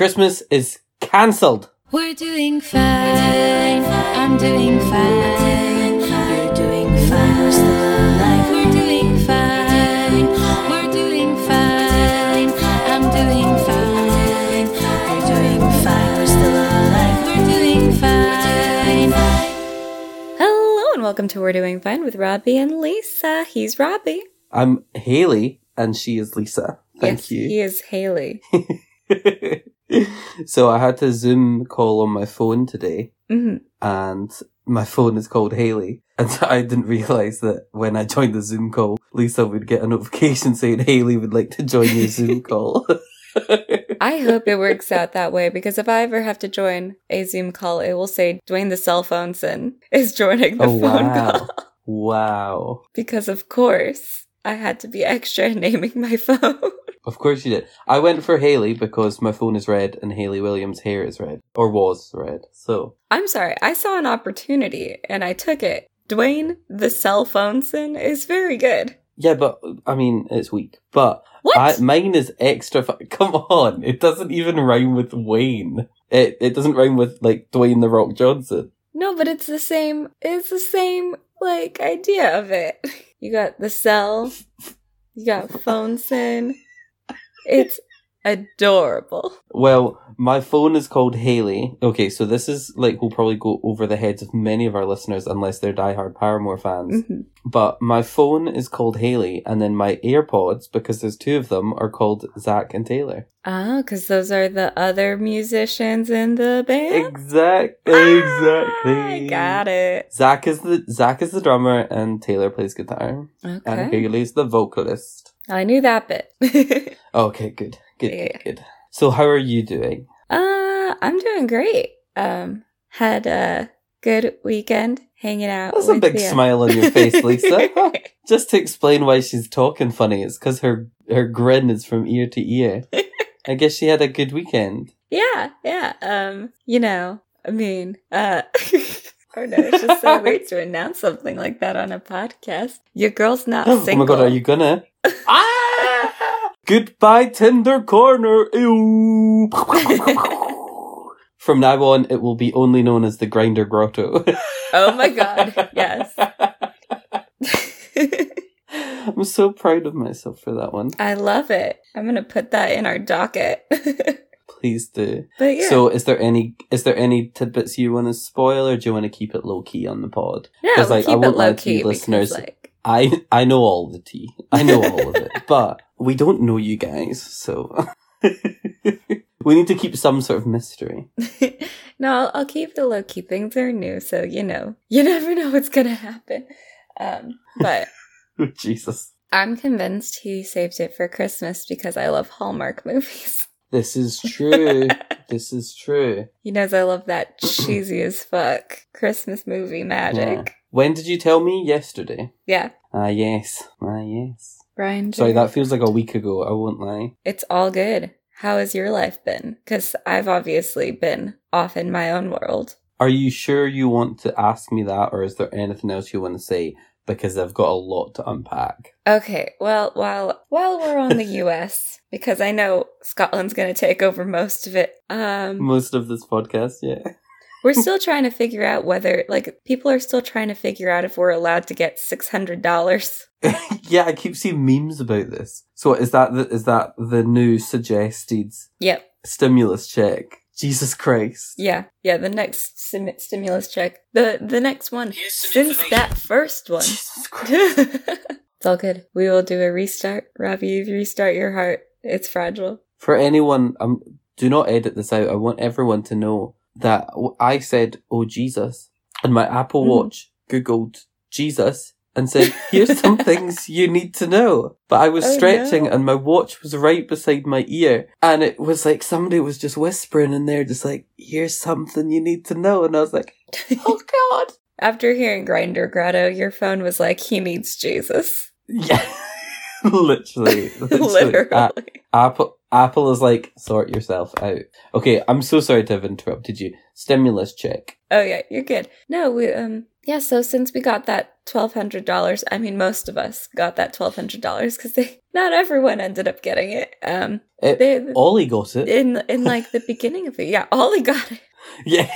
Christmas is cancelled. We're doing fine. I'm doing fine. You're doing fine. We're doing fine. We're doing fine. I'm doing fine. You're doing fine. We're still alive. We're doing fine. Hello and welcome to We're Doing Fine with Robbie and Lisa. He's Robbie. I'm Haley and she is Lisa. Thank you. He is Haley. So I had a Zoom call on my phone today, and my phone is called Haley. And I didn't realise that when I joined the Zoom call, Lisa would get a notification saying Haley would like to join your Zoom call. I hope it works out that way, because if I ever have to join a Zoom call, it will say Dwayne the cell phone son is joining the phone call. Wow. Because of course I had to be extra in naming my phone. Of course you did. I went for Haley because my phone is red and Haley Williams' hair is red. Or was red, so. I'm sorry, I saw an opportunity and I took it. Dwayne the cell phone son is very good. Yeah, but, I mean, it's weak. But what? Mine is extra... Come on, it doesn't even rhyme with Wayne. It doesn't rhyme with, like, Dwayne the Rock Johnson. No, but it's the same, like, idea of it. You got the cell, you got phone sin. It's adorable. Well, my phone is called Haley. Okay, so this is like, we'll probably go over the heads of many of our listeners unless they're diehard Paramore fans. Mm-hmm. But my phone is called Haley, and then my AirPods, because there's two of them, are called Zach and Taylor. Oh, because those are the other musicians in the band? Exactly. I got it. Zach is the drummer, and Taylor plays guitar. Okay. And Haley's the vocalist. I knew that bit. Okay, good. So how are you doing? I'm doing great. Had a good weekend hanging out. That's with a big smile on your face, Lisa. Just to explain why she's talking funny, it's because her grin is from ear to ear. I guess she had a good weekend. Yeah. Oh no, it's just so weird to announce something like that on a podcast. Your girl's not single. Oh my god, are you gonna? Ah! Goodbye, Tinder Corner. Ew. From now on, it will be only known as the Grinder Grotto. Oh my god, yes. I'm so proud of myself for that one. I love it. I'm gonna put that in our docket. Please do. But yeah. So is there any tidbits you want to spoil, or do you want to keep it low key on the pod? No, we'll keep it low key, listeners. I know all the tea. I know all of it. But we don't know you guys, so we need to keep some sort of mystery. No, I'll keep the low key. Things are new, so you never know what's gonna happen. But Jesus. I'm convinced he saved it for Christmas because I love Hallmark movies. This is true. He knows I love that cheesy as fuck Christmas movie magic. Yeah. When did you tell me? Yesterday. Yeah. Ah, yes. Brian. Sorry, that feels like a week ago. I won't lie. It's all good. How has your life been? Because I've obviously been off in my own world. Are you sure you want to ask me that, or is there anything else you want to say? Because I've got a lot to unpack. Okay, well, while we're on the US, because I know Scotland's going to take over most of it. Most of this podcast, yeah. We're still trying to figure out whether, people are still trying to figure out if we're allowed to get $600. Yeah, I keep seeing memes about this. So is that the new suggested stimulus check? Jesus Christ. Yeah, the next stimulus check. The next one. Since that first one. Jesus Christ. It's all good. We will do a restart. Robbie, you restart your heart. It's fragile. For anyone, do not edit this out. I want everyone to know that I said, oh, Jesus. And my Apple Watch Googled Jesus and said, here's some things you need to know. But I was stretching and my watch was right beside my ear. And it was like somebody was just whispering in there, just like, here's something you need to know. And I was like, oh, God. After hearing Grinder Grotto, your phone was like, he needs Jesus. Yeah. Literally. Apple is like, sort yourself out. Okay, I'm so sorry to have interrupted you. Stimulus check. Oh yeah, you're good. No, we yeah, so since we got that $1,200, I mean, most of us got that $1,200 because not everyone ended up getting it. Ollie got it. In like the beginning of it. Yeah, Ollie got it. Yeah.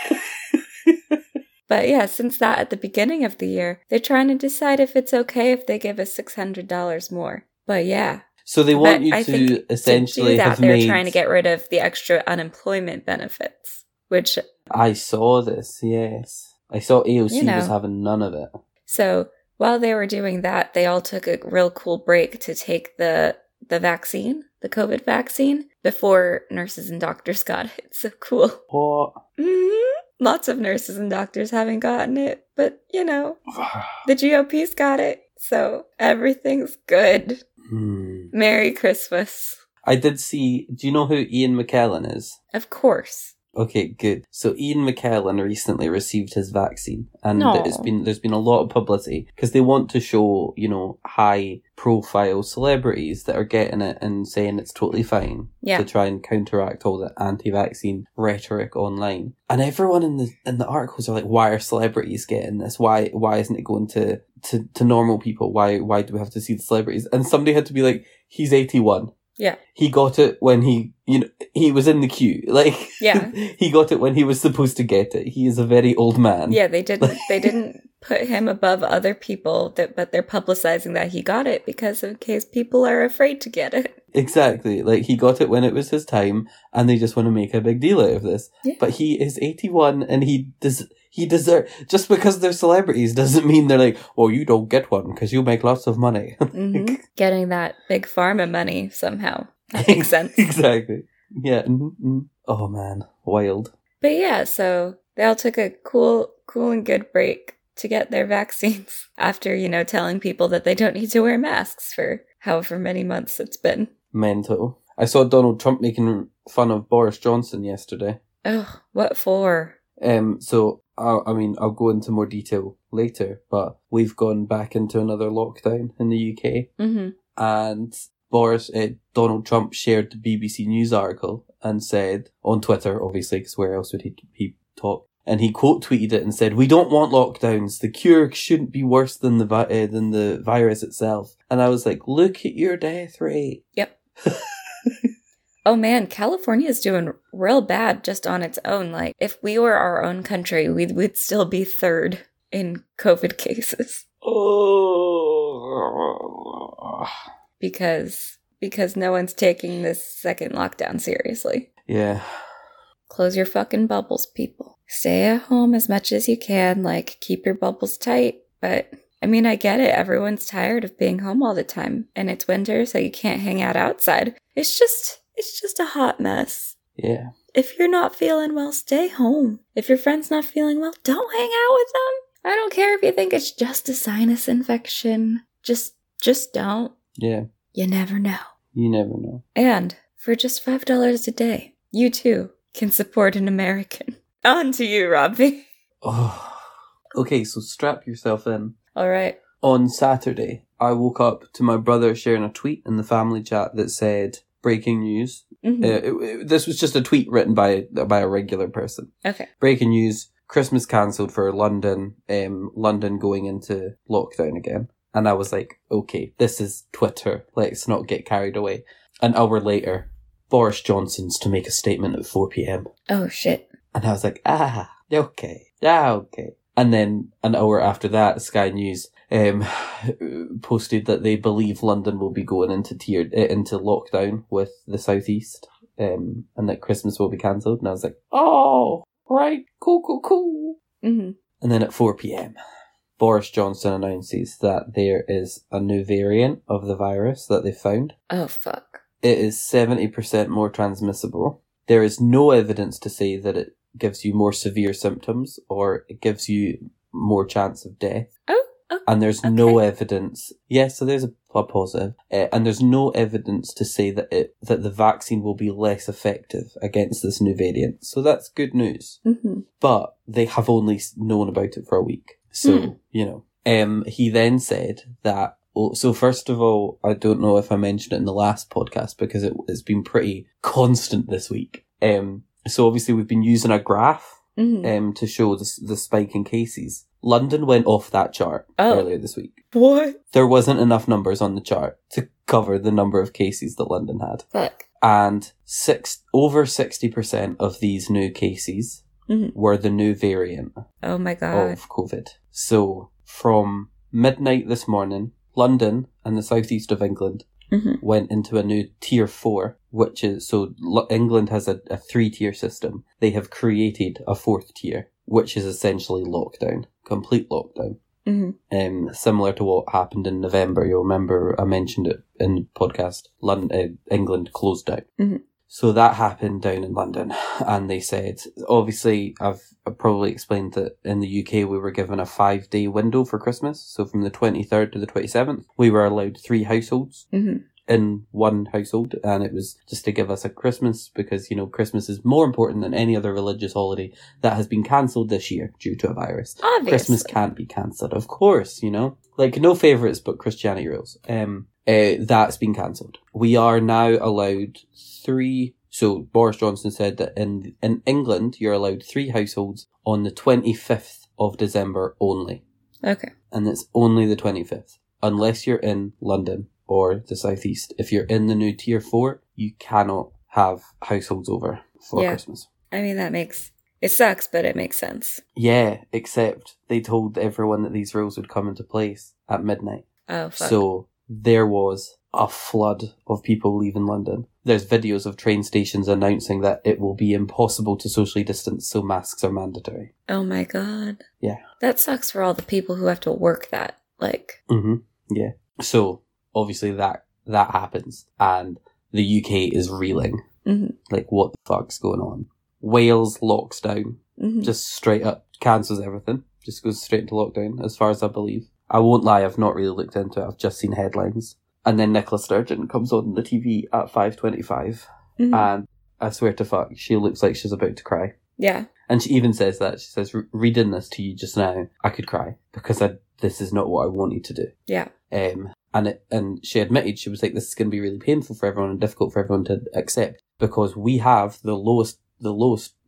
But yeah, since that at the beginning of the year, they're trying to decide if it's okay if they give us $600 more. But yeah. So they want you to essentially do that, have they're trying to get rid of the extra unemployment benefits, which... I saw this, yes. I saw AOC was having none of it. So while they were doing that, they all took a real cool break to take the vaccine, the COVID vaccine, before nurses and doctors got it. So cool. What? Mm-hmm. Lots of nurses and doctors haven't gotten it, but, the GOP's got it. So everything's good. Hmm. Merry Christmas. I did see... Do you know who Ian McKellen is? Of course. Okay, good. So Ian McKellen recently received his vaccine, and there's been a lot of publicity because they want to show, high profile celebrities that are getting it and saying it's totally fine to try and counteract all the anti-vaccine rhetoric online. And everyone in the articles are like, why are celebrities getting this? Why isn't it going to normal people? Why do we have to see the celebrities? And somebody had to be like, he's 81. Yeah. He got it when he was in the queue. He got it when he was supposed to get it. He is a very old man. Yeah, they didn't put him above other people, but they're publicizing that he got it because in case people are afraid to get it. Exactly. He got it when it was his time and they just want to make a big deal out of this. Yeah. But he is 81 and he deserves... Just because they're celebrities doesn't mean they're like, oh, you don't get one because you make lots of money. Mm-hmm. Getting that big pharma money somehow. That makes sense. Exactly. Yeah. Mm-hmm. Oh, man. Wild. But yeah, so they all took a cool and good break to get their vaccines after, telling people that they don't need to wear masks for however many months it's been. Mental. I saw Donald Trump making fun of Boris Johnson yesterday. Oh, what for? I'll go into more detail later, but we've gone back into another lockdown in the UK. Mm-hmm. And Donald Trump shared the BBC News article and said, on Twitter, obviously, because where else would he talk? And he quote tweeted it and said, "We don't want lockdowns. The cure shouldn't be worse than the virus itself." And I was like, look at your death rate. Yep. Oh man, California is doing real bad just on its own. If we were our own country, we'd still be third in COVID cases. Oh. Because no one's taking this second lockdown seriously. Yeah. Close your fucking bubbles, people. Stay at home as much as you can. Keep your bubbles tight. But, I get it. Everyone's tired of being home all the time. And it's winter, so you can't hang out outside. It's just a hot mess. Yeah. If you're not feeling well, stay home. If your friend's not feeling well, don't hang out with them. I don't care if you think it's just a sinus infection. Just don't. Yeah. You never know. You never know. And for just $5 a day, you too can support an American. On to you, Robbie. Oh. Okay, so strap yourself in. All right. On Saturday, I woke up to my brother sharing a tweet in the family chat that said, "Breaking news." Mm-hmm. This was just a tweet written by a regular person. Okay. "Breaking news, Christmas cancelled for London, London going into lockdown again." And I was like, okay, this is Twitter. Let's not get carried away. An hour later, Boris Johnson's to make a statement at 4 p.m. Oh, shit. And I was like, okay. Yeah, okay. And then an hour after that, Sky News posted that they believe London will be going into lockdown with the southeast, and that Christmas will be cancelled. And I was like, oh, right, cool. Mm-hmm. And then at 4 p.m, Boris Johnson announces that there is a new variant of the virus that they found. Oh, fuck. It is 70% more transmissible. There is no evidence to say that it gives you more severe symptoms or it gives you more chance of death. Oh, okay. And there's no evidence. Yeah, so there's a positive. And there's no evidence to say that the vaccine will be less effective against this new variant. So that's good news. Mm-hmm. But they have only known about it for a week. So, he then said that... Well, so first of all, I don't know if I mentioned it in the last podcast because it's been pretty constant this week. So obviously we've been using a graph to show the spike in cases. London went off that chart earlier this week. What? There wasn't enough numbers on the chart to cover the number of cases that London had. Fuck. And over 60% of these new cases were the new variant of COVID. So from midnight this morning, London and the southeast of England went into a new tier 4, which is, so England has a 3-tier system. They have created a 4th tier, which is essentially lockdown, complete lockdown. Similar to what happened in November. You'll remember I mentioned it in the podcast. London, England closed down. So that happened down in London, and they said, obviously, I've probably explained that in the UK we were given a 5-day window for Christmas. So from the 23rd to the 27th, we were allowed 3 households in one household, and it was just to give us a Christmas because, you know, Christmas is more important than any other religious holiday that has been cancelled this year due to a virus. Obviously. Christmas can't be cancelled, of course, you know. Like, no favourites, but Christianity rules. That's been cancelled. We are now allowed 3. So Boris Johnson said that in England, you're allowed 3 households on the 25th of December only. Okay. And it's only the 25th, unless you're in London or the southeast. If you're in the new tier 4, you cannot have households over for Christmas. I mean, that makes... It sucks, but it makes sense. Yeah, except they told everyone that these rules would come into place at midnight. Oh, fuck. So there was a flood of people leaving London. There's videos of train stations announcing that it will be impossible to socially distance, so masks are mandatory. Oh my god. Yeah. That sucks for all the people who have to work that, like... Yeah. So, obviously, that happens, and the UK is reeling. Like, what the fuck's going on? Wales locks down. Just straight up cancels everything. Just goes straight into lockdown, as far as I believe. I won't lie, I've not really looked into it. I've just seen headlines. And then Nicola Sturgeon comes on the TV at 5:25, and I swear to fuck, she looks like she's about to cry. Yeah. And she even says that. She says, reading this to you just now, I could cry, because this is not what I wanted to do. Yeah. And she admitted, she was like, this is going to be really painful for everyone and difficult for everyone to accept, because we have the lowest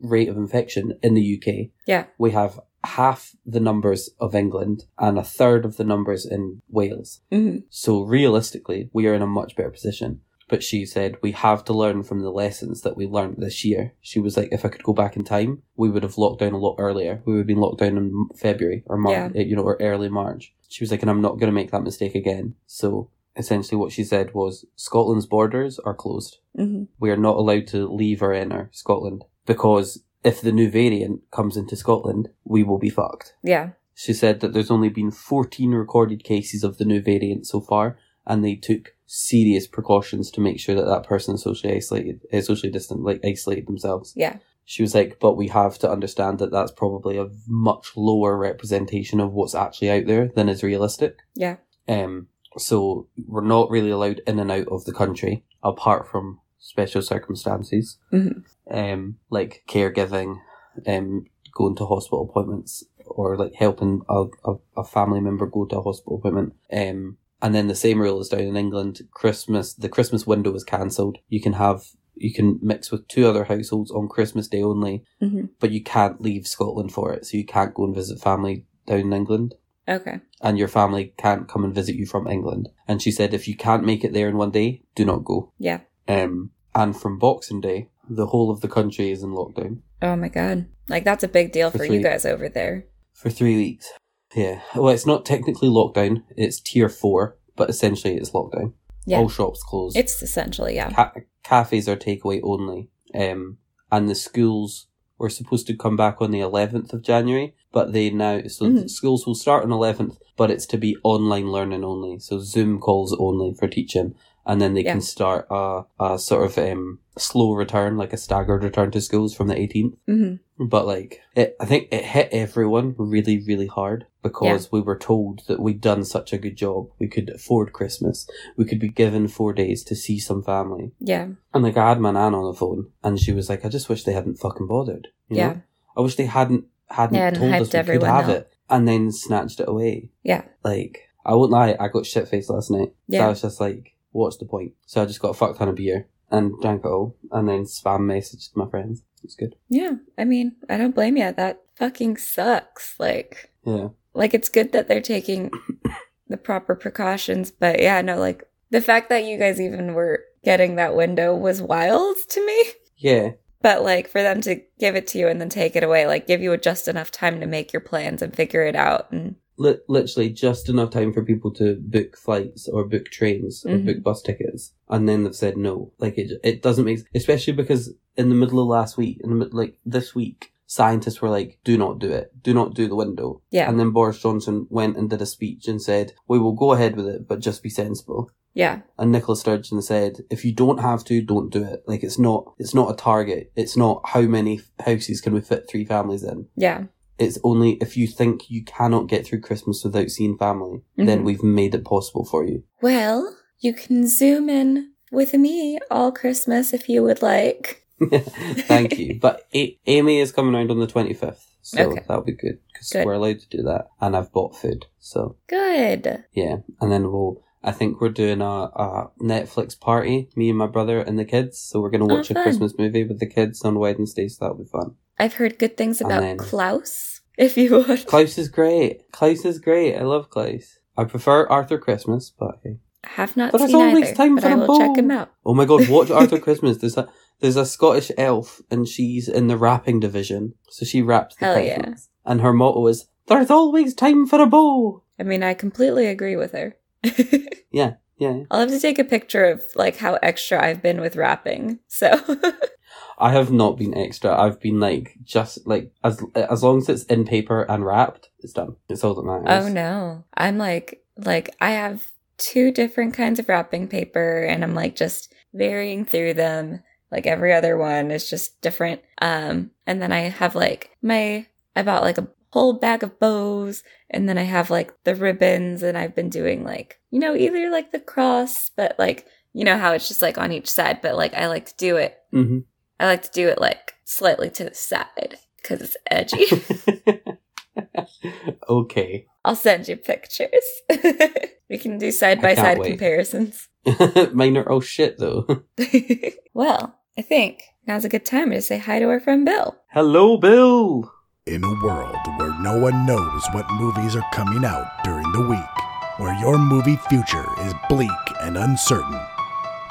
rate of infection in the UK. Yeah. We have half the numbers of England and a third of the numbers in Wales. So realistically, we are in a much better position. But she said, we have to learn from the lessons that we learned this year. She was like, if I could go back in time, we would have locked down a lot earlier. We would have been locked down in February or March, or early March. She was like, and I'm not going to make that mistake again. So essentially what she said was, Scotland's borders are closed. We are not allowed to leave or enter Scotland, because if the new variant comes into Scotland, we will be fucked. Yeah. She said that there's only been 14 recorded cases of the new variant so far, and they took serious precautions to make sure that person isolated themselves. Yeah. She was like, but we have to understand that that's probably a much lower representation of what's actually out there than is realistic. Yeah. So we're not really allowed in and out of the country, apart from special circumstances, like caregiving, going to hospital appointments, or like helping a family member go to a hospital appointment. And then the same rule is down in England. The Christmas window is cancelled. You can mix with 2 other households on Christmas Day only, but you can't leave Scotland for it. So you can't go and visit family down in England. Okay. And your family can't come and visit you from England. And she said, if you can't make it there in one day, do not go. Yeah. And from Boxing Day, the whole of the country is in lockdown. Oh my god. Like, that's a big deal for you guys over there. For 3 weeks. Yeah. Well, it's not technically lockdown. It's tier 4, but essentially it's lockdown. Yeah. All shops closed. It's essentially, yeah. Cafes are takeaway only. And the schools were supposed to come back on the 11th of January, but they now... So the schools will start on 11th, but it's to be online learning only. So Zoom calls only for teaching. And then they can start a sort of slow return, like a staggered return to schools from the 18th. But like, I think it hit everyone really, really hard, because we were told that we'd done such a good job. We could afford Christmas. We could be given 4 days to see some family. Yeah. And like, I had my nan on the phone, and she was like, I just wish they hadn't fucking bothered. You know? I wish they hadn't told us we could have it, and then snatched it away. Yeah. Like, I won't lie, I got shit-faced last night. Yeah. So I was just like, what's the point? So I just got a fuck ton of beer and drank it all, and then spam messaged my friends. It's good. Yeah. I mean, I don't blame you. That fucking sucks. Like, yeah. Like, it's good that they're taking the proper precautions. But yeah, no, like, the fact that you guys even were getting that window was wild to me. Yeah. But, like, for them to give it to you and then take it away, like, give you just enough time to make your plans and figure it out. And literally just enough time for people to book flights or book trains or book bus tickets. And then they've said no. Like, it doesn't make sense. Especially because in the middle of last week, this week, scientists were like, do not do it. Do not do the window. Yeah. And then Boris Johnson went and did a speech and said, we will go ahead with it, but just be sensible. Yeah. And Nicola Sturgeon said, if you don't have to, don't do it. Like, it's not a target. It's not how many houses can we fit 3 families in. Yeah. It's only if you think you cannot get through Christmas without seeing family, then we've made it possible for you. Well, you can Zoom in with me all Christmas if you would like. Thank you. But Amy is coming around on the 25th. So okay. That'll be good because we're allowed to do that. And I've bought food. So good. Yeah. And then I think we're doing a Netflix party, me and my brother and the kids. So we're going to watch a Christmas movie with the kids on Wednesday. So that'll be fun. I've heard good things about Klaus, if you would. Klaus is great. I love Klaus. I prefer Arthur Christmas, but hey. I have not seen either, but I will check him out. Oh my God, watch Arthur Christmas. There's a Scottish elf and she's in the rapping division. So she raps the Christmas. Yeah. And her motto is, there's always time for a bow. I mean, I completely agree with her. Yeah. I'll have to take a picture of like how extra I've been with rapping. So I have not been extra. I've been like just like as long as it's in paper and wrapped, it's done. It's all that matters. Oh no. I'm like I have 2 different kinds of wrapping paper and I'm like just varying through them. Like every other one is just different. And then I have like I bought like a whole bag of bows, and then I have like the ribbons, and I've been doing like, you know, either like the cross, but like, you know how it's just like on each side, but like I like to do it like slightly to the side because it's edgy. Okay, I'll send you pictures. We can do side by side comparisons. Mine are all shit though. Well, I think now's a good time to say hi to our friend Bill. Hello, Bill. In a world where no one knows what movies are coming out during the week, where your movie future is bleak and uncertain,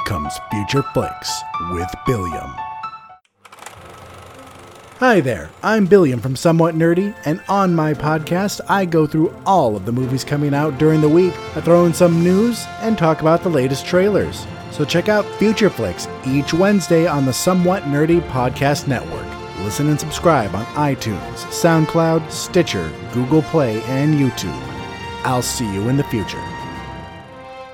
comes Future Flicks with Billium. Hi there, I'm Billium from Somewhat Nerdy, and on my podcast, I go through all of the movies coming out during the week. I throw in some news and talk about the latest trailers. So check out Future Flicks each Wednesday on the Somewhat Nerdy Podcast Network. Listen and subscribe on iTunes, SoundCloud, Stitcher, Google Play, and YouTube. I'll see you in the future.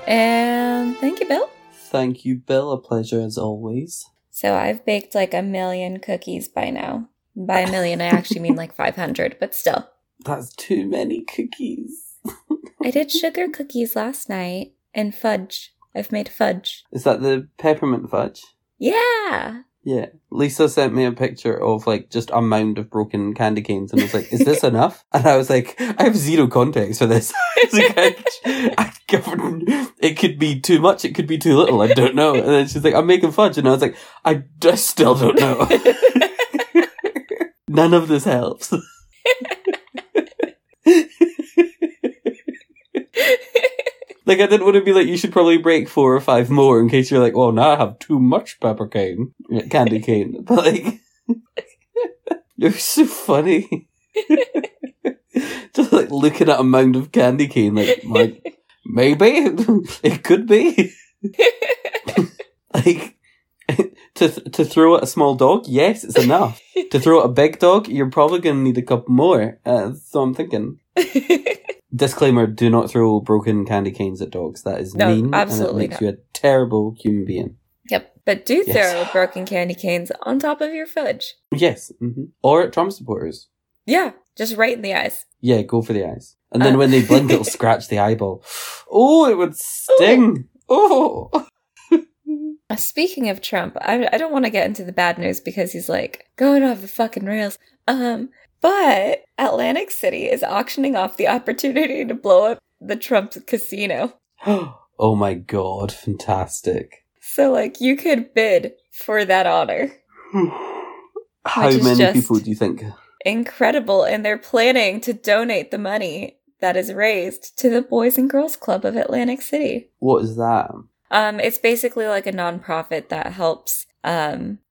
And thank you, Bill. Thank you, Bill. A pleasure as always. So I've baked like 1,000,000 cookies by now. By 1,000,000, I actually mean like 500, but still. That's too many cookies. I did sugar cookies last night and fudge. I've made fudge. Is that the peppermint fudge? Yeah. Yeah, Lisa sent me a picture of like just a mound of broken candy canes and was like, is this enough? And I was like, I have 0 context for this. It could be too much, it could be too little, I don't know. And then she's like, I'm making fudge. And I was like, I just still don't know. None of this helps. Like, I didn't want to be like, you should probably break 4 or 5 more in case you're like, well, now I have too much candy cane. But, like, it was so funny. Just, like, looking at a mound of candy cane, like maybe it could be. Like, to throw at a small dog, yes, it's enough. To throw at a big dog, you're probably going to need a couple more. So I'm thinking. Disclaimer, do not throw broken candy canes at dogs. That is mean, absolutely, and it makes you a terrible human being. Yep, but do throw broken candy canes on top of your fudge. Yes, or at Trump supporters. Yeah, just right in the eyes. Yeah, go for the eyes. And then when they blink, it'll scratch the eyeball. Oh, it would sting. Oh. Speaking of Trump, I don't want to get into the bad news because he's like going off the fucking rails. But Atlantic City is auctioning off the opportunity to blow up the Trump casino. Oh my God, fantastic. So, like, you could bid for that honor. How many people do you think? Incredible. And they're planning to donate the money that is raised to the Boys and Girls Club of Atlantic City. What is that? It's basically like a nonprofit that helps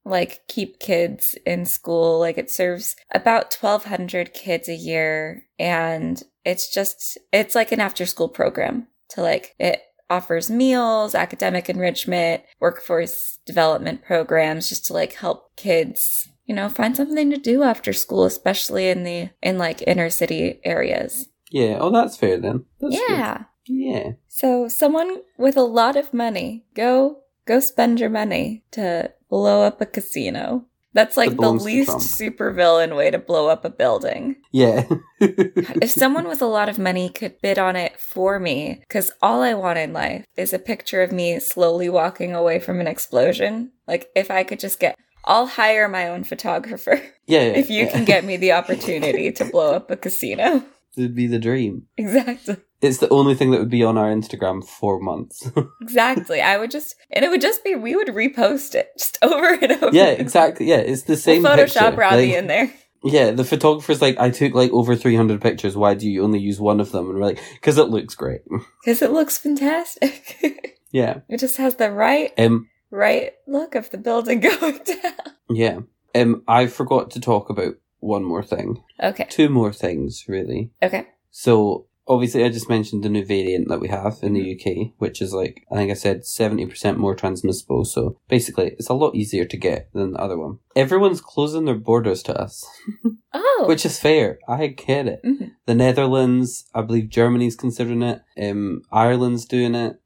like keep kids in school. Like it serves about 1,200 kids a year, and it's like an after-school program to like it offers meals, academic enrichment, workforce development programs, just to like help kids, you know, find something to do after school, especially in like inner city areas. Yeah. Oh, that's fair then. That's yeah. Good. Yeah. So someone with a lot of money, go spend your money to blow up a casino. That's like the least supervillain way to blow up a building. Yeah. If someone with a lot of money could bid on it for me, because all I want in life is a picture of me slowly walking away from an explosion. Like if I could just get, I'll hire my own photographer. Yeah. If you can get me the opportunity to blow up a casino. It'd be the dream. Exactly. It's the only thing that would be on our Instagram for months. Exactly. And it would just be, we would repost it just over and over. Yeah, exactly. Yeah, it's the same we'll Photoshop picture. Robbie like, in there. Yeah, the photographer's like, I took like over 300 pictures. Why do you only use one of them? And we're like, because it looks great. Because it looks fantastic. Yeah. It just has the right look of the building going down. Yeah. I forgot to talk about one more thing. Okay. Two more things, really. Okay. So, obviously, I just mentioned the new variant that we have in the UK, which is like, I think I said 70% more transmissible. So basically, it's a lot easier to get than the other one. Everyone's closing their borders to us. Oh. Which is fair. I get it. Mm-hmm. The Netherlands, I believe Germany's considering it. Ireland's doing it.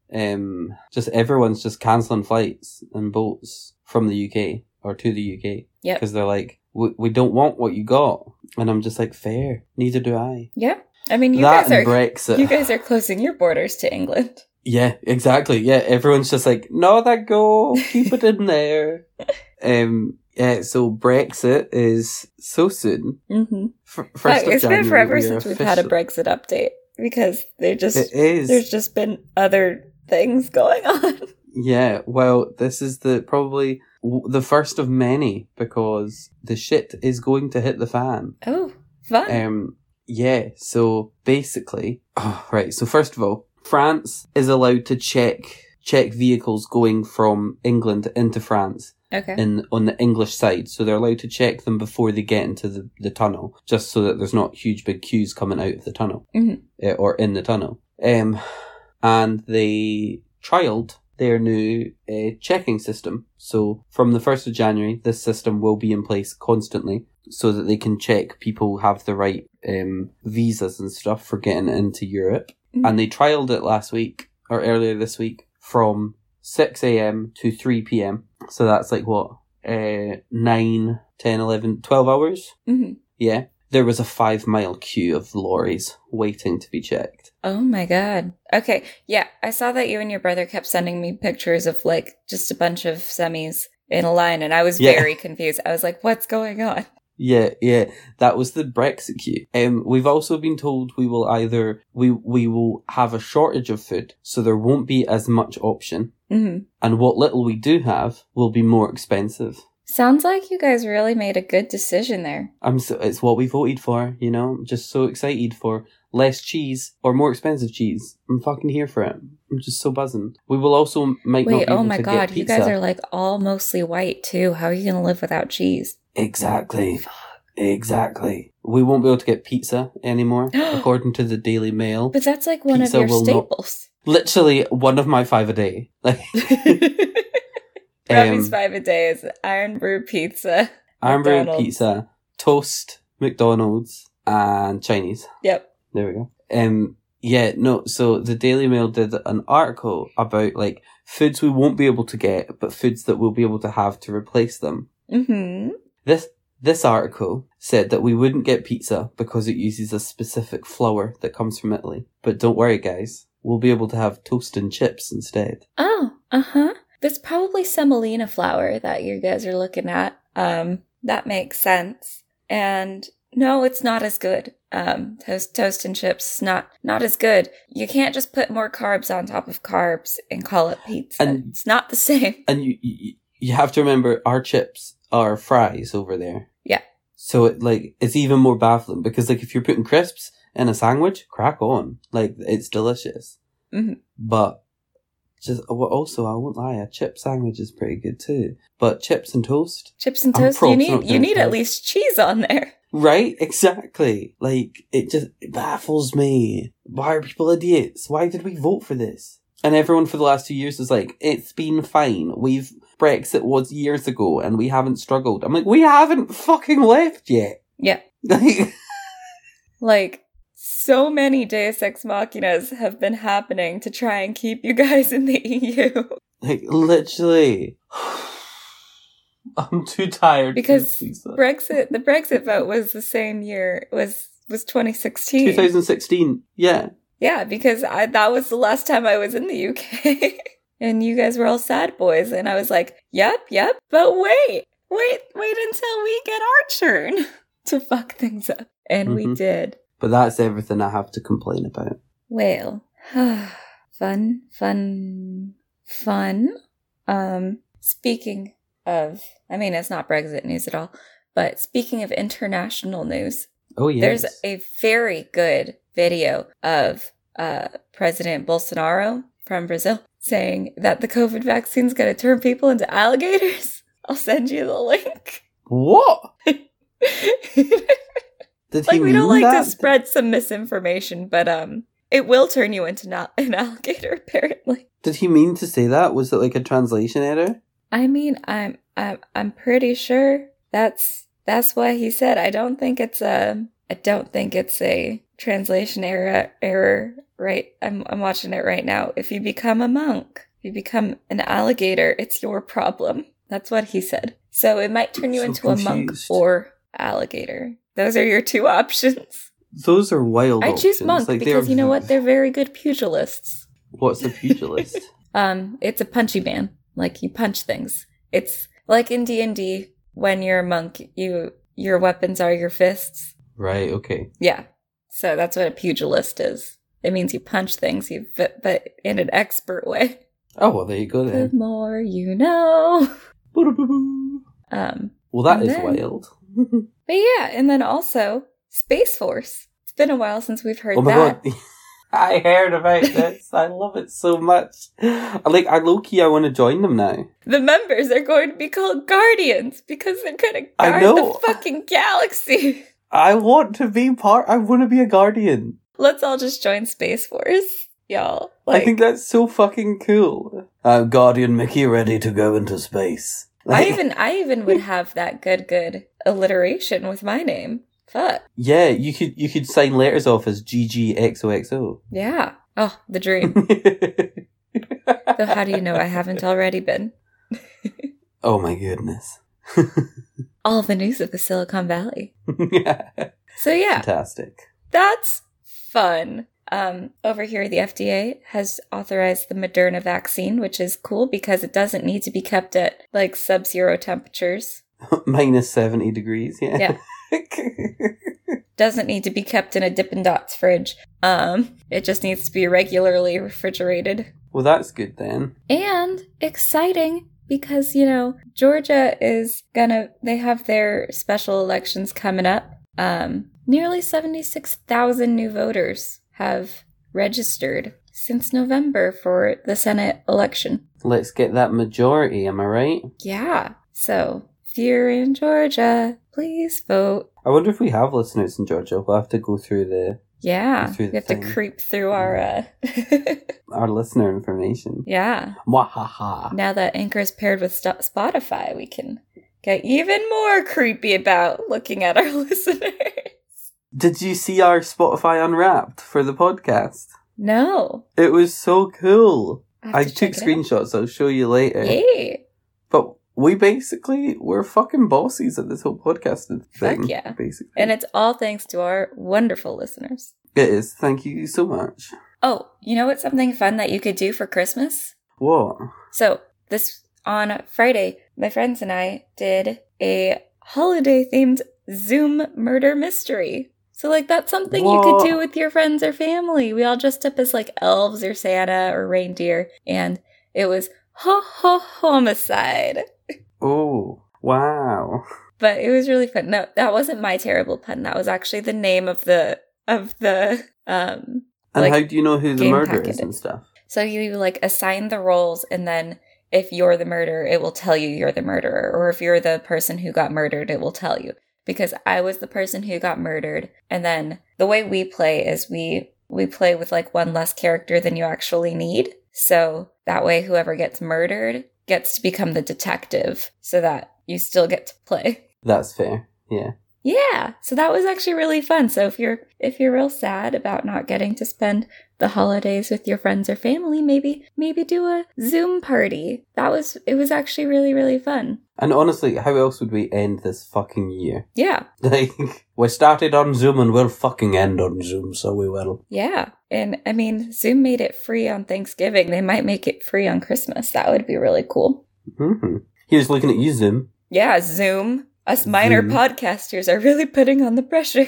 Just everyone's just cancelling flights and boats from the UK or to the UK. Yeah. Because they're like, we don't want what you got. And I'm just like, fair. Neither do I. Yeah. I mean, you guys are closing your borders to England. Yeah, exactly. Yeah, everyone's just like, no, that go. Keep it in there. Yeah, so Brexit is so soon. Mm-hmm. It's been forever since we've had a Brexit update because there's just been other things going on. Yeah, well, this is probably the first of many because the shit is going to hit the fan. Oh, fun. Yeah, so basically... Oh, right, so first of all, France is allowed to check vehicles going from England into France. Okay. On the English side. So they're allowed to check them before they get into the tunnel, just so that there's not huge big queues coming out of the tunnel. Mm-hmm. Or in the tunnel. And they trialled their new checking system. So from the 1st of January, this system will be in place constantly, so that they can check people have the right visas and stuff for getting into Europe. Mm-hmm. And they trialled it last week, or earlier this week, from 6 a.m. to 3 p.m. So that's like, what, 9, 10, 11, 12 hours? Mm-hmm. Yeah. There was a 5-mile queue of lorries waiting to be checked. Oh my God. Okay, yeah, I saw that you and your brother kept sending me pictures of, like, just a bunch of semis in a line, and I was very confused. I was like, what's going on? Yeah, that was the Brexit queue. We've also been told we will have a shortage of food, so there won't be as much option. Mm-hmm. And what little we do have will be more expensive. Sounds like you guys really made a good decision there. It's what we voted for, you know? Just so excited for less cheese or more expensive cheese. I'm fucking here for it. I'm just so buzzing. We will also might not be able to get pizza. You guys are like all mostly white too. How are you going to live without cheese? Exactly. Fuck. Exactly. We won't be able to get pizza anymore, according to the Daily Mail. But that's like one of your staples. Literally one of my 5 a day. Like... Robbie's 5 a day is Iron Brew Pizza, Toast, McDonald's, and Chinese. Yep. There we go. So the Daily Mail did an article about, like, foods we won't be able to get, but foods that we'll be able to have to replace them. Mm-hmm. This article said that we wouldn't get pizza because it uses a specific flour that comes from Italy. But don't worry, guys. We'll be able to have toast and chips instead. Oh, uh-huh. There's probably semolina flour that you guys are looking at. That makes sense. And no, it's not as good. Toast and chips, not as good. You can't just put more carbs on top of carbs and call it pizza. And it's not the same. And you have to remember, our chips are fries over there. Yeah. So it, like, it's even more baffling because, like, if you're putting crisps in a sandwich, crack on. Like, it's delicious. Mm-hmm. But just, well, also, I won't lie, a chip sandwich is pretty good too. But chips and toast. Chips and toast, you need at least cheese on there. Right? Exactly. Like, it just baffles me. Why are people idiots? Why did we vote for this? And everyone for the last 2 years is like, it's been fine. Brexit was years ago and we haven't struggled. I'm like, we haven't fucking left yet. Yeah. Like, so many Deus Ex Machinas have been happening to try and keep you guys in the EU. Like, literally. I'm too tired. Because the Brexit vote was the same year, was 2016. 2016, yeah. Yeah, because that was the last time I was in the UK. And you guys were all sad boys. And I was like, yep. But wait until we get our turn to fuck things up. And we did. But that's everything I have to complain about. Well, fun. Speaking of, I mean, it's not Brexit news at all, but speaking of international news. Oh, yeah. There's a very good video of President Bolsonaro from Brazil saying that the COVID vaccine's going to turn people into alligators. I'll send you the link. What? We don't like that? To spread some misinformation, but it will turn you into an alligator, apparently. Did he mean to say that? Was it like a translation error? I mean, I'm pretty sure that's what he said. I don't think it's a translation error. Right, I'm watching it right now. If you become a monk, if you become an alligator, it's your problem. That's what he said. So it might turn you into confused. A monk or alligator. Those are your two options. Those are wild. I choose monk because you know what? They're very good pugilists. What's a pugilist? It's a punchy man. Like, you punch things. It's like in D&D when you're a monk, your weapons are your fists. Right. Okay. Yeah. So that's what a pugilist is. It means you punch things, but in an expert way. Oh, well, there you go then. The more you know. Well, that is wild. But yeah, and then also, Space Force. It's been a while since we've heard that. God. I heard about this. I love it so much. I low-key, I want to join them now. The members are going to be called Guardians because they're going to guard the fucking galaxy. I want to be I want to be a Guardian. Let's all just join Space Force, y'all. I think that's so fucking cool. I'm Guardian Mickey, ready to go into space. I even would have that good alliteration with my name. Fuck. Yeah, you could sign letters off as GGXOXO. Yeah. Oh, the dream. So how do you know I haven't already been? Oh my goodness. All the news of the Silicon Valley. Yeah. So yeah. Fantastic. That's fun. Over here, the FDA has authorized the Moderna vaccine, which is cool because it doesn't need to be kept at like sub-zero temperatures. Minus 70 degrees, yeah. Yeah. Doesn't need to be kept in a Dippin' Dots fridge. It just needs to be regularly refrigerated. Well, that's good then. And exciting because, you know, Georgia they have their special elections coming up. Nearly 76,000 new voters have registered since November for the Senate election. Let's get that majority, am I right? Yeah. So, if you're in Georgia, please vote. I wonder if we have listeners in Georgia. We'll have to go through the... Yeah, we have to creep through our... our listener information. Yeah. Mwahaha. Now that Anchor is paired with Spotify, we can get even more creepy about looking at our listeners. Did you see our Spotify Unwrapped for the podcast? No. It was so cool. I took screenshots. I'll show you later. Yay. But we basically were fucking bosses at this whole podcast thing. Fuck yeah. Basically. And it's all thanks to our wonderful listeners. It is. Thank you so much. Oh, you know what's something fun that you could do for Christmas? What? So on Friday, my friends and I did a holiday-themed Zoom murder mystery. So, like, that's something you could do with your friends or family. We all dressed up as, like, elves or Santa or reindeer, and it was ho-ho-homicide. Oh, wow. But it was really fun. No, that wasn't my terrible pun. That was actually the name of the And like, how do you know who the murderer is and stuff? So you like assign the roles, and then if you're the murderer, it will tell you you're the murderer. Or if you're the person who got murdered, it will tell you. Because I was the person who got murdered. And then the way we play is we play with like one less character than you actually need. So that way whoever gets murdered gets to become the detective so that you still get to play. That's fair. Yeah. Yeah. So that was actually really fun. So if you're real sad about not getting to spend the holidays with your friends or family, maybe do a Zoom party. It was actually really, really fun. And honestly, how else would we end this fucking year? Yeah. Like, we started on Zoom and we'll fucking end on Zoom, so we will. Yeah. And, I mean, Zoom made it free on Thanksgiving. They might make it free on Christmas. That would be really cool. Mm-hmm. Here's looking at you, Zoom. Yeah, Zoom. Us minor podcasters are really putting on the pressure.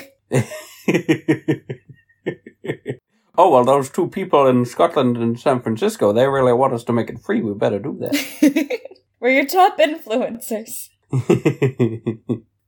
Oh, well, those two people in Scotland and San Francisco, they really want us to make it free. We better do that. We're your top influencers.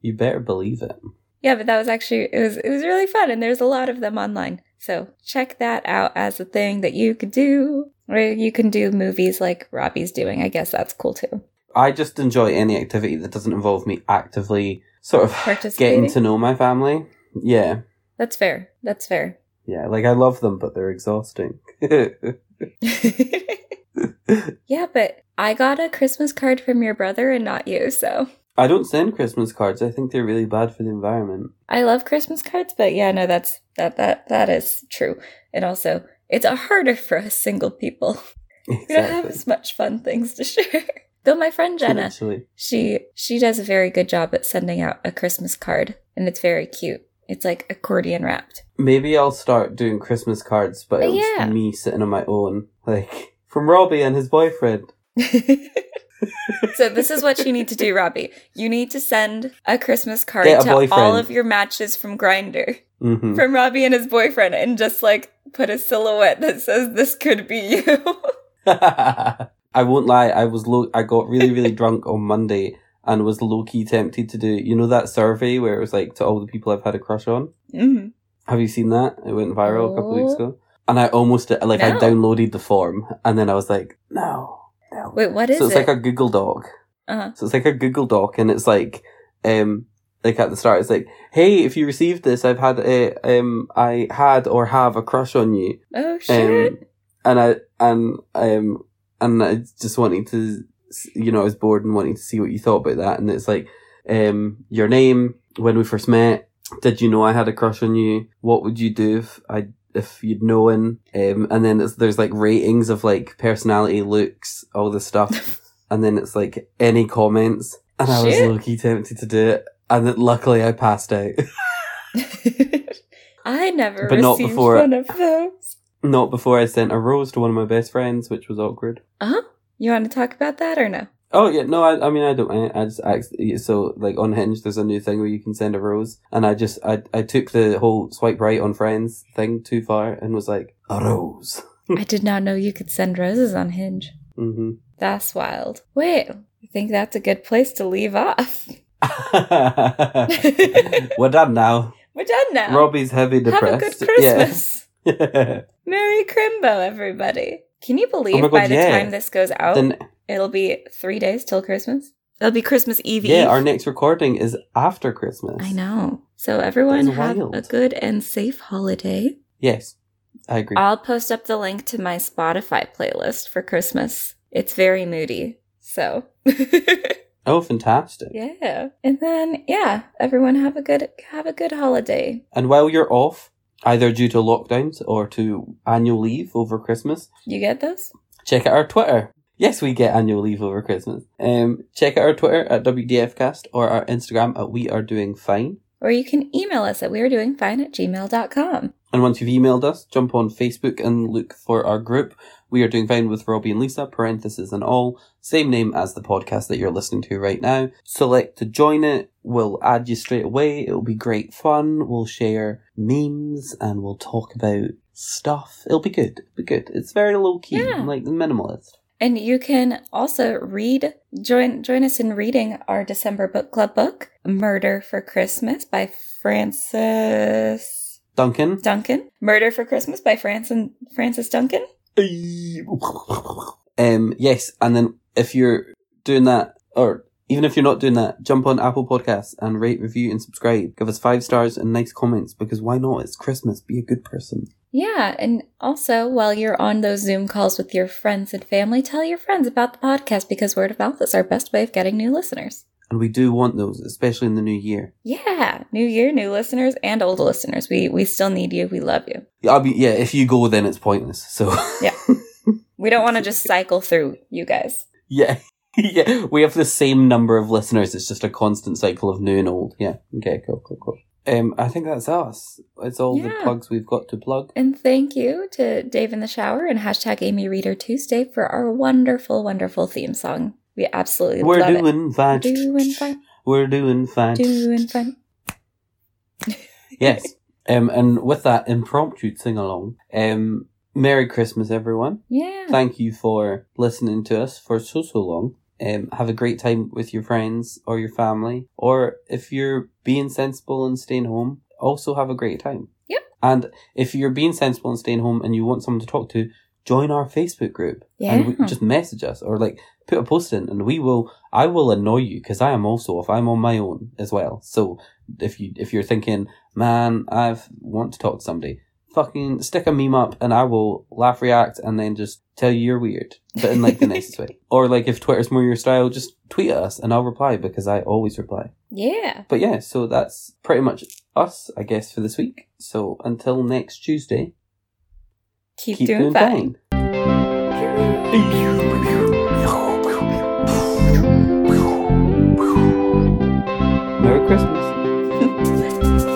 You better believe it. Yeah, but that was actually, it was really fun, and there's a lot of them online. So check that out as a thing that you could do. Or you can do movies like Robbie's doing. I guess that's cool, too. I just enjoy any activity that doesn't involve me actively sort of getting to know my family. Yeah. That's fair. That's fair. Yeah, like, I love them, but they're exhausting. Yeah, but I got a Christmas card from your brother and not you, so... I don't send Christmas cards. I think they're really bad for the environment. I love Christmas cards, but yeah, no, that is true. And also, it's harder for us single people. Exactly. We don't have as much fun things to share. Though my friend Jenna, Actually. she does a very good job at sending out a Christmas card, and it's very cute. It's like accordion wrapped. Maybe I'll start doing Christmas cards, but it's me sitting on my own. Like, from Robbie and his boyfriend. So this is what you need to do, Robbie. You need to send a Christmas card all of your matches from Grindr. Mm-hmm. From Robbie and his boyfriend, and just like put a silhouette that says, "This could be you." I won't lie. I got really, really drunk on Monday. And was low-key tempted to do, you know, that survey where it was like, to all the people I've had a crush on? Mm-hmm. Have you seen that? It went viral a couple of weeks ago. And I almost did, like, no. I downloaded the form. And then I was like, no. Wait, what is it? So it's like a Google Doc. Uh-huh. So it's like a Google Doc. And it's like at the start, it's like, hey, if you received this, I've had I had or have a crush on you. Oh, shit. And I just wanted to... You know, I was bored and wanting to see what you thought about that. And it's like, your name, when we first met, did you know I had a crush on you? What would you do if you'd known? And then there's like ratings of like personality, looks, all this stuff. And then it's like any comments. And I was low-key tempted to do it. And then luckily I passed out. I never received one of those. Not before I sent a rose to one of my best friends, which was awkward. Uh-huh. You want to talk about that or no? Oh, yeah. No, I mean, I don't mind. I just actually... So, like, on Hinge, there's a new thing where you can send a rose. And I just... I took the whole swipe right on friends thing too far and was like, a rose. I did not know you could send roses on Hinge. Mm-hmm. That's wild. Wait, I think that's a good place to leave off. We're done now. We're done now. Robbie's heavy depressed. Have a good Christmas. Yeah. Merry Crimbo, everybody. Can you believe by the time this goes out, it'll be 3 days till Christmas? It'll be Christmas Eve. Yeah, our next recording is after Christmas. I know. So everyone have a good and safe holiday. Yes, I agree. I'll post up the link to my Spotify playlist for Christmas. It's very moody, so. Oh, fantastic. Yeah. And then, yeah, everyone have a good holiday. And while you're off... Either due to lockdowns or to annual leave over Christmas. You get those? Check out our Twitter. Yes, we get annual leave over Christmas. Check out our Twitter at WDFcast or our Instagram at WeAreDoingFine. Or you can email us at wearedoingfine@gmail.com. And once you've emailed us, jump on Facebook and look for our group, We Are Doing Fine with Robbie and Lisa, parentheses and all, same name as the podcast that you're listening to right now. Select to join it. We'll add you straight away. It'll be great fun. We'll share memes and we'll talk about stuff. It'll be good. It's very low key, like the minimalist. And you can also read, join us in reading our December book club book, Murder for Christmas by Francis Duncan. Murder for Christmas by Francis Duncan. Yes, and then if you're doing that, or even if you're not doing that, jump on Apple Podcasts and rate, review, and subscribe. Give us 5 stars and nice comments, because why not? It's Christmas. Be a good person. Yeah, and also, while you're on those Zoom calls with your friends and family, tell your friends about the podcast, because word of mouth is our best way of getting new listeners. And we do want those, especially in the new year. Yeah, new year, new listeners, and old listeners. We still need you. We love you. Yeah, if you go, then it's pointless. So yeah, we don't want to just cycle through you guys. Yeah, we have the same number of listeners. It's just a constant cycle of new and old. Yeah, okay, cool. I think that's us. It's all the plugs we've got to plug. And thank you to Dave in the Shower and #AmyReaderTuesday for our wonderful, wonderful theme song. We absolutely love it. We're doing fine. Yes. And with that impromptu sing-along, Merry Christmas, everyone. Yeah. Thank you for listening to us for so long. Have a great time with your friends or your family, or if you're being sensible and staying home, also have a great time. Yep. And if you're being sensible and staying home and you want someone to talk to, join our Facebook group. Yeah. And just message us, or like put a post in, and I will annoy you, because I am also off. I'm on my own as well. So if you're thinking, man, I want to talk to somebody, fucking stick a meme up and I will laugh, react, and then just tell you you're weird, but in like the nicest way. Or like if Twitter's more your style, just tweet at us and I'll reply, because I always reply. Yeah. But yeah, so that's pretty much us, I guess, for this week. So until next Tuesday, keep doing fine. Merry Christmas.